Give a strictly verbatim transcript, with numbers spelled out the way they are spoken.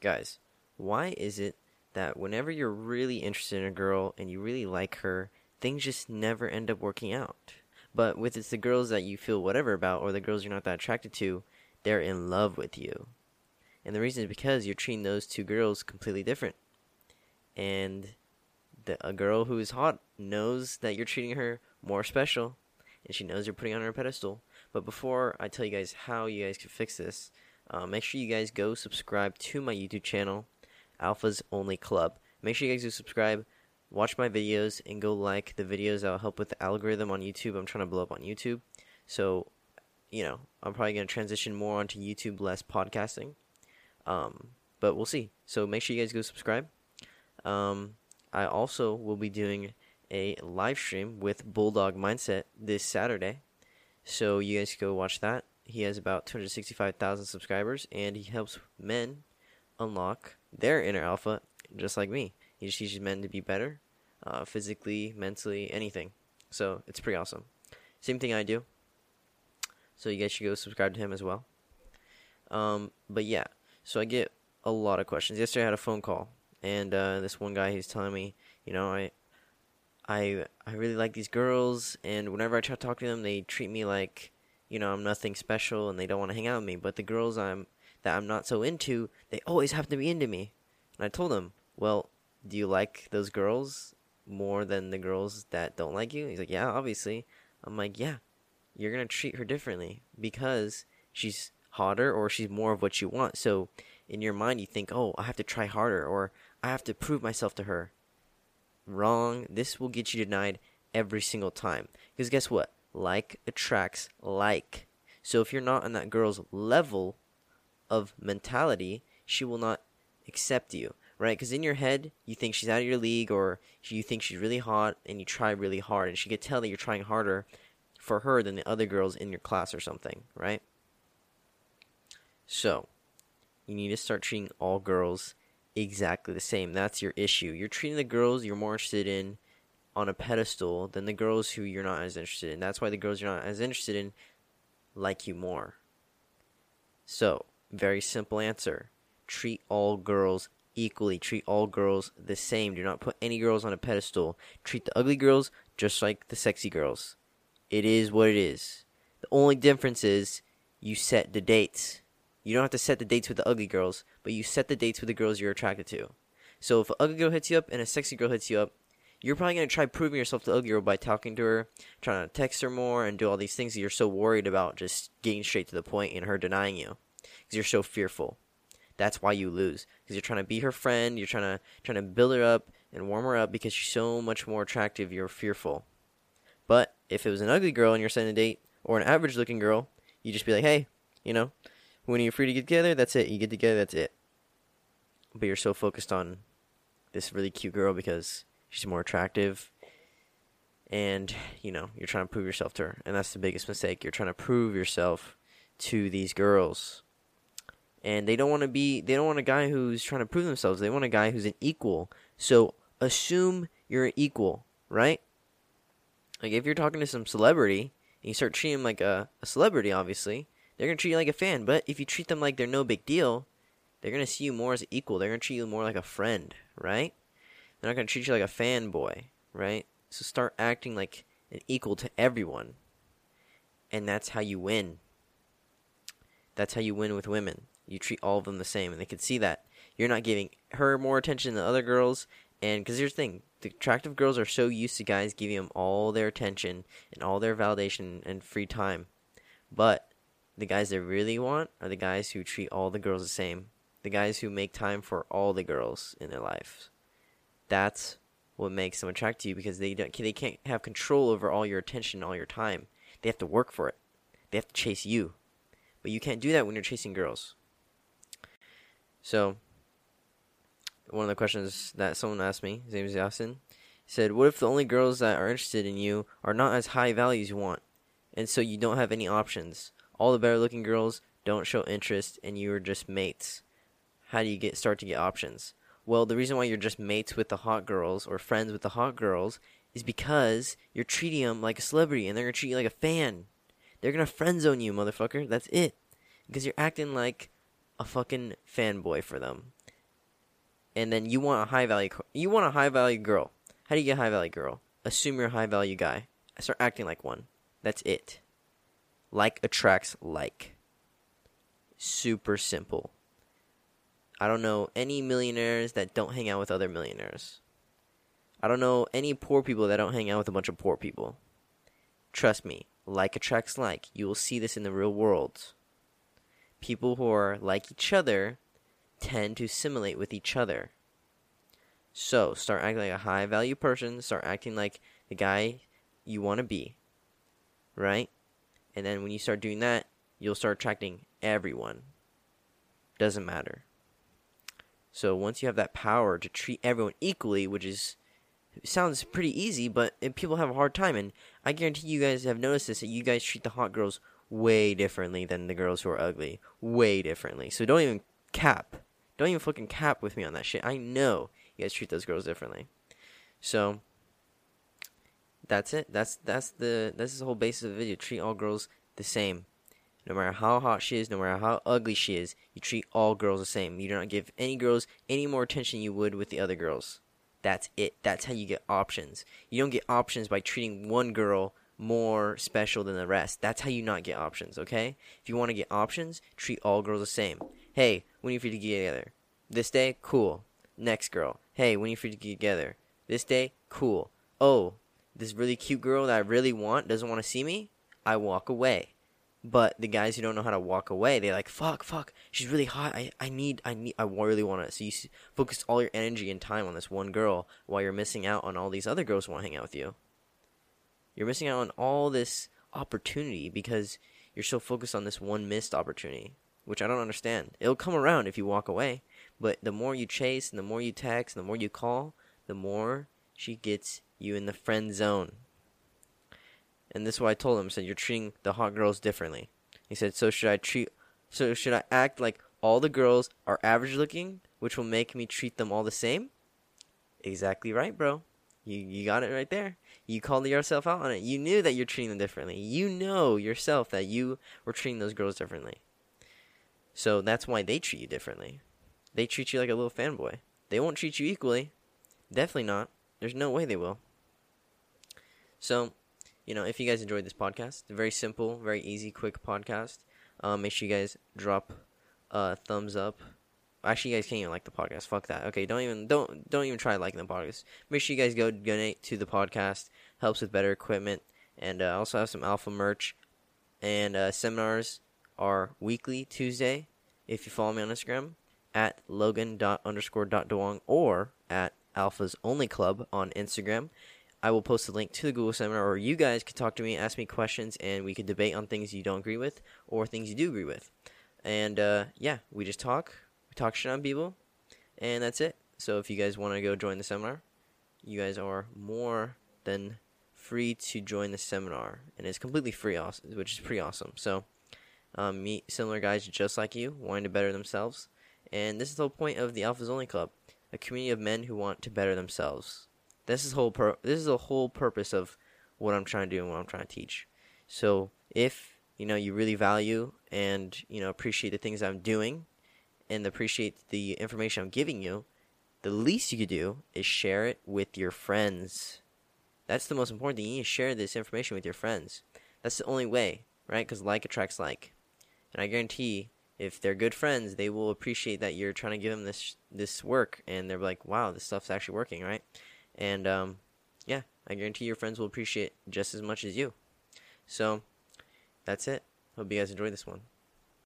Guys, why is it that whenever you're really interested in a girl and you really like her, things just never end up working out? But with it's the girls that you feel whatever about, or the girls you're not that attracted to, they're in love with you. And the reason is because you're treating those two girls completely different. And the, a girl who is hot knows that you're treating her more special, and she knows you're putting on her pedestal. But before I tell you guys how you guys can fix this, uh, make sure you guys go subscribe to my YouTube channel, Alphas Only Club. Make sure you guys do subscribe, watch my videos, and go like the videos. That'll help with the algorithm on YouTube. I'm trying to blow up on YouTube. So, you know, I'm probably going to transition more onto YouTube, less podcasting. Um, but we'll see. So make sure you guys go subscribe. Um, I also will be doing a live stream with Bulldog Mindset this Saturday. So you guys go watch that. He has about two hundred sixty-five thousand subscribers, and he helps men unlock their inner alpha, just like me. He just teaches men to be better, uh, physically, mentally, anything. So it's pretty awesome. Same thing I do. So you guys should go subscribe to him as well. Um, but yeah, so I get a lot of questions. Yesterday I had a phone call, and uh, this one guy, he's telling me, you know, I, I, I really like these girls, and whenever I try to talk to them, they treat me like, you know, I'm nothing special, and they don't want to hang out with me. But the girls I'm that I'm not so into, they always have to be into me. And I told him, well, do you like those girls more than the girls that don't like you? He's like, yeah, obviously. I'm like, yeah, you're going to treat her differently because she's hotter or she's more of what you want. So in your mind, you think, oh, I have to try harder or I have to prove myself to her. Wrong. This will get you denied every single time. Because guess what? Like attracts like. So if you're not on that girl's level of mentality, she will not accept you. Right, because in your head, you think she's out of your league, or you think she's really hot, and you try really hard, and she could tell that you're trying harder for her than the other girls in your class or something, right? So, you need to start treating all girls exactly the same. That's your issue. You're treating the girls you're more interested in on a pedestal than the girls who you're not as interested in. That's why the girls you're not as interested in like you more. So, very simple answer. Treat all girls equally. Treat all girls the same. Do not put any girls on a pedestal. Treat the ugly girls just like the sexy girls. It is what it is. The only difference is you set the dates. You don't have to set the dates with the ugly girls, but you set the dates with the girls you're attracted to. So if an ugly girl hits you up and a sexy girl hits you up, you're probably going to try proving yourself to the ugly girl by talking to her, trying to text her more, and do all these things that you're so worried about just getting straight to the point and her denying you because you're so fearful. That's why you lose, because you're trying to be her friend, you're trying to trying to build her up and warm her up because she's so much more attractive, you're fearful. But if it was an ugly girl and you're setting a date, or an average-looking girl, you just be like, hey, you know, when you're free to get together, that's it. You get together, that's it. But you're so focused on this really cute girl because she's more attractive, and, you know, you're trying to prove yourself to her, and that's the biggest mistake. You're trying to prove yourself to these girls. And they don't want to be, they don't want a guy who's trying to prove themselves. They want a guy who's an equal. So assume you're an equal, right? Like if you're talking to some celebrity and you start treating them like a, a celebrity, obviously, they're going to treat you like a fan. But if you treat them like they're no big deal, they're going to see you more as an equal. They're going to treat you more like a friend, right? They're not going to treat you like a fanboy, right? So start acting like an equal to everyone. And that's how you win. That's how you win with women. You treat all of them the same, and they can see that. You're not giving her more attention than the other girls, and because here's the thing. The attractive girls are so used to guys giving them all their attention and all their validation and free time. But the guys they really want are the guys who treat all the girls the same. The guys who make time for all the girls in their lives. That's what makes them attract to you, because they don't, they can't have control over all your attention and all your time. They have to work for it. They have to chase you. But you can't do that when you're chasing girls. So, one of the questions that someone asked me, his name is Yassin, said, what if the only girls that are interested in you are not as high value as you want, and so you don't have any options? All the better-looking girls don't show interest, and you are just mates. How do you get start to get options? Well, the reason why you're just mates with the hot girls or friends with the hot girls is because you're treating them like a celebrity, and they're going to treat you like a fan. They're going to friend zone you, motherfucker. That's it. Because you're acting like a fucking fanboy for them. and then you want a high value, you want a high value girl. How do you get a high value girl? Assume you're a high value guy. Start acting like one. That's it. Like attracts like. Super simple. I don't know any millionaires that don't hang out with other millionaires. I don't know any poor people that don't hang out with a bunch of poor people. Trust me, like attracts like. You will see this in the real world. People who are like each other tend to assimilate with each other. So, start acting like a high-value person. Start acting like the guy you want to be, right? And then when you start doing that, you'll start attracting everyone. Doesn't matter. So once you have that power to treat everyone equally, which is sounds pretty easy, but people have a hard time. And I guarantee you guys have noticed this, that you guys treat the hot girls way differently than the girls who are ugly. Way differently. So don't even cap. Don't even fucking cap with me on that shit. I know you guys treat those girls differently. So that's it. That's that's the that's the whole basis of the video. Treat all girls the same. No matter how hot she is, no matter how ugly she is, you treat all girls the same. You do not give any girls any more attention you would with the other girls. That's it. That's how you get options. You don't get options by treating one girl more special than the rest. That's how you not get options, okay? If you want to get options, treat all girls the same. Hey, when are you free to get together? This day? Cool. Next girl. Hey, when are you free to get together? This day? Cool. Oh, this really cute girl that I really want doesn't want to see me? I walk away. But the guys who don't know how to walk away, they're like, fuck, fuck, she's really hot, I, I need, I need, I really want it. So you focus all your energy and time on this one girl while you're missing out on all these other girls who want to hang out with you. You're missing out on all this opportunity because you're so focused on this one missed opportunity, which I don't understand. It'll come around if you walk away, but the more you chase and the more you text and the more you call, the more she gets you in the friend zone. And this is why I told him. I said, you're treating the hot girls differently. He said, so should I treat, so should I act like all the girls are average looking, which will make me treat them all the same? Exactly right, bro. You you got it right there. You called yourself out on it. You knew that you're treating them differently. You know yourself that you were treating those girls differently. So that's why they treat you differently. They treat you like a little fanboy. They won't treat you equally. Definitely not. There's no way they will. So, you know, if you guys enjoyed this podcast, very simple, very easy, quick podcast. Um, make sure you guys drop a thumbs up. Actually, you guys can't even like the podcast. Fuck that. Okay, don't even don't don't even try liking the podcast. Make sure you guys go donate to the podcast. Helps with better equipment, and uh, also have some alpha merch. And uh, seminars are weekly Tuesday. If you follow me on Instagram at logan dot underscore dot duong or at Alphas Only Club on Instagram. I will post a link to the Google Seminar where you guys can talk to me, ask me questions, and we could debate on things you don't agree with or things you do agree with. And, uh, yeah, we just talk. We talk shit on people, and that's it. So if you guys want to go join the seminar, you guys are more than free to join the seminar. And it's completely free, which is pretty awesome. So um, meet similar guys just like you, wanting to better themselves. And this is the whole point of the Alphas Only Club, a community of men who want to better themselves. This is whole. Pur- this is the whole purpose of what I'm trying to do and what I'm trying to teach. So if you know you really value and you know appreciate the things I'm doing, and appreciate the information I'm giving you, the least you could do is share it with your friends. That's the most important thing. You need to share this information with your friends. That's the only way, right? Because like attracts like, and I guarantee if they're good friends, they will appreciate that you're trying to give them this this work, and they're like, wow, this stuff's actually working, right? And, um, yeah, I guarantee your friends will appreciate it just as much as you. So, that's it. Hope you guys enjoyed this one.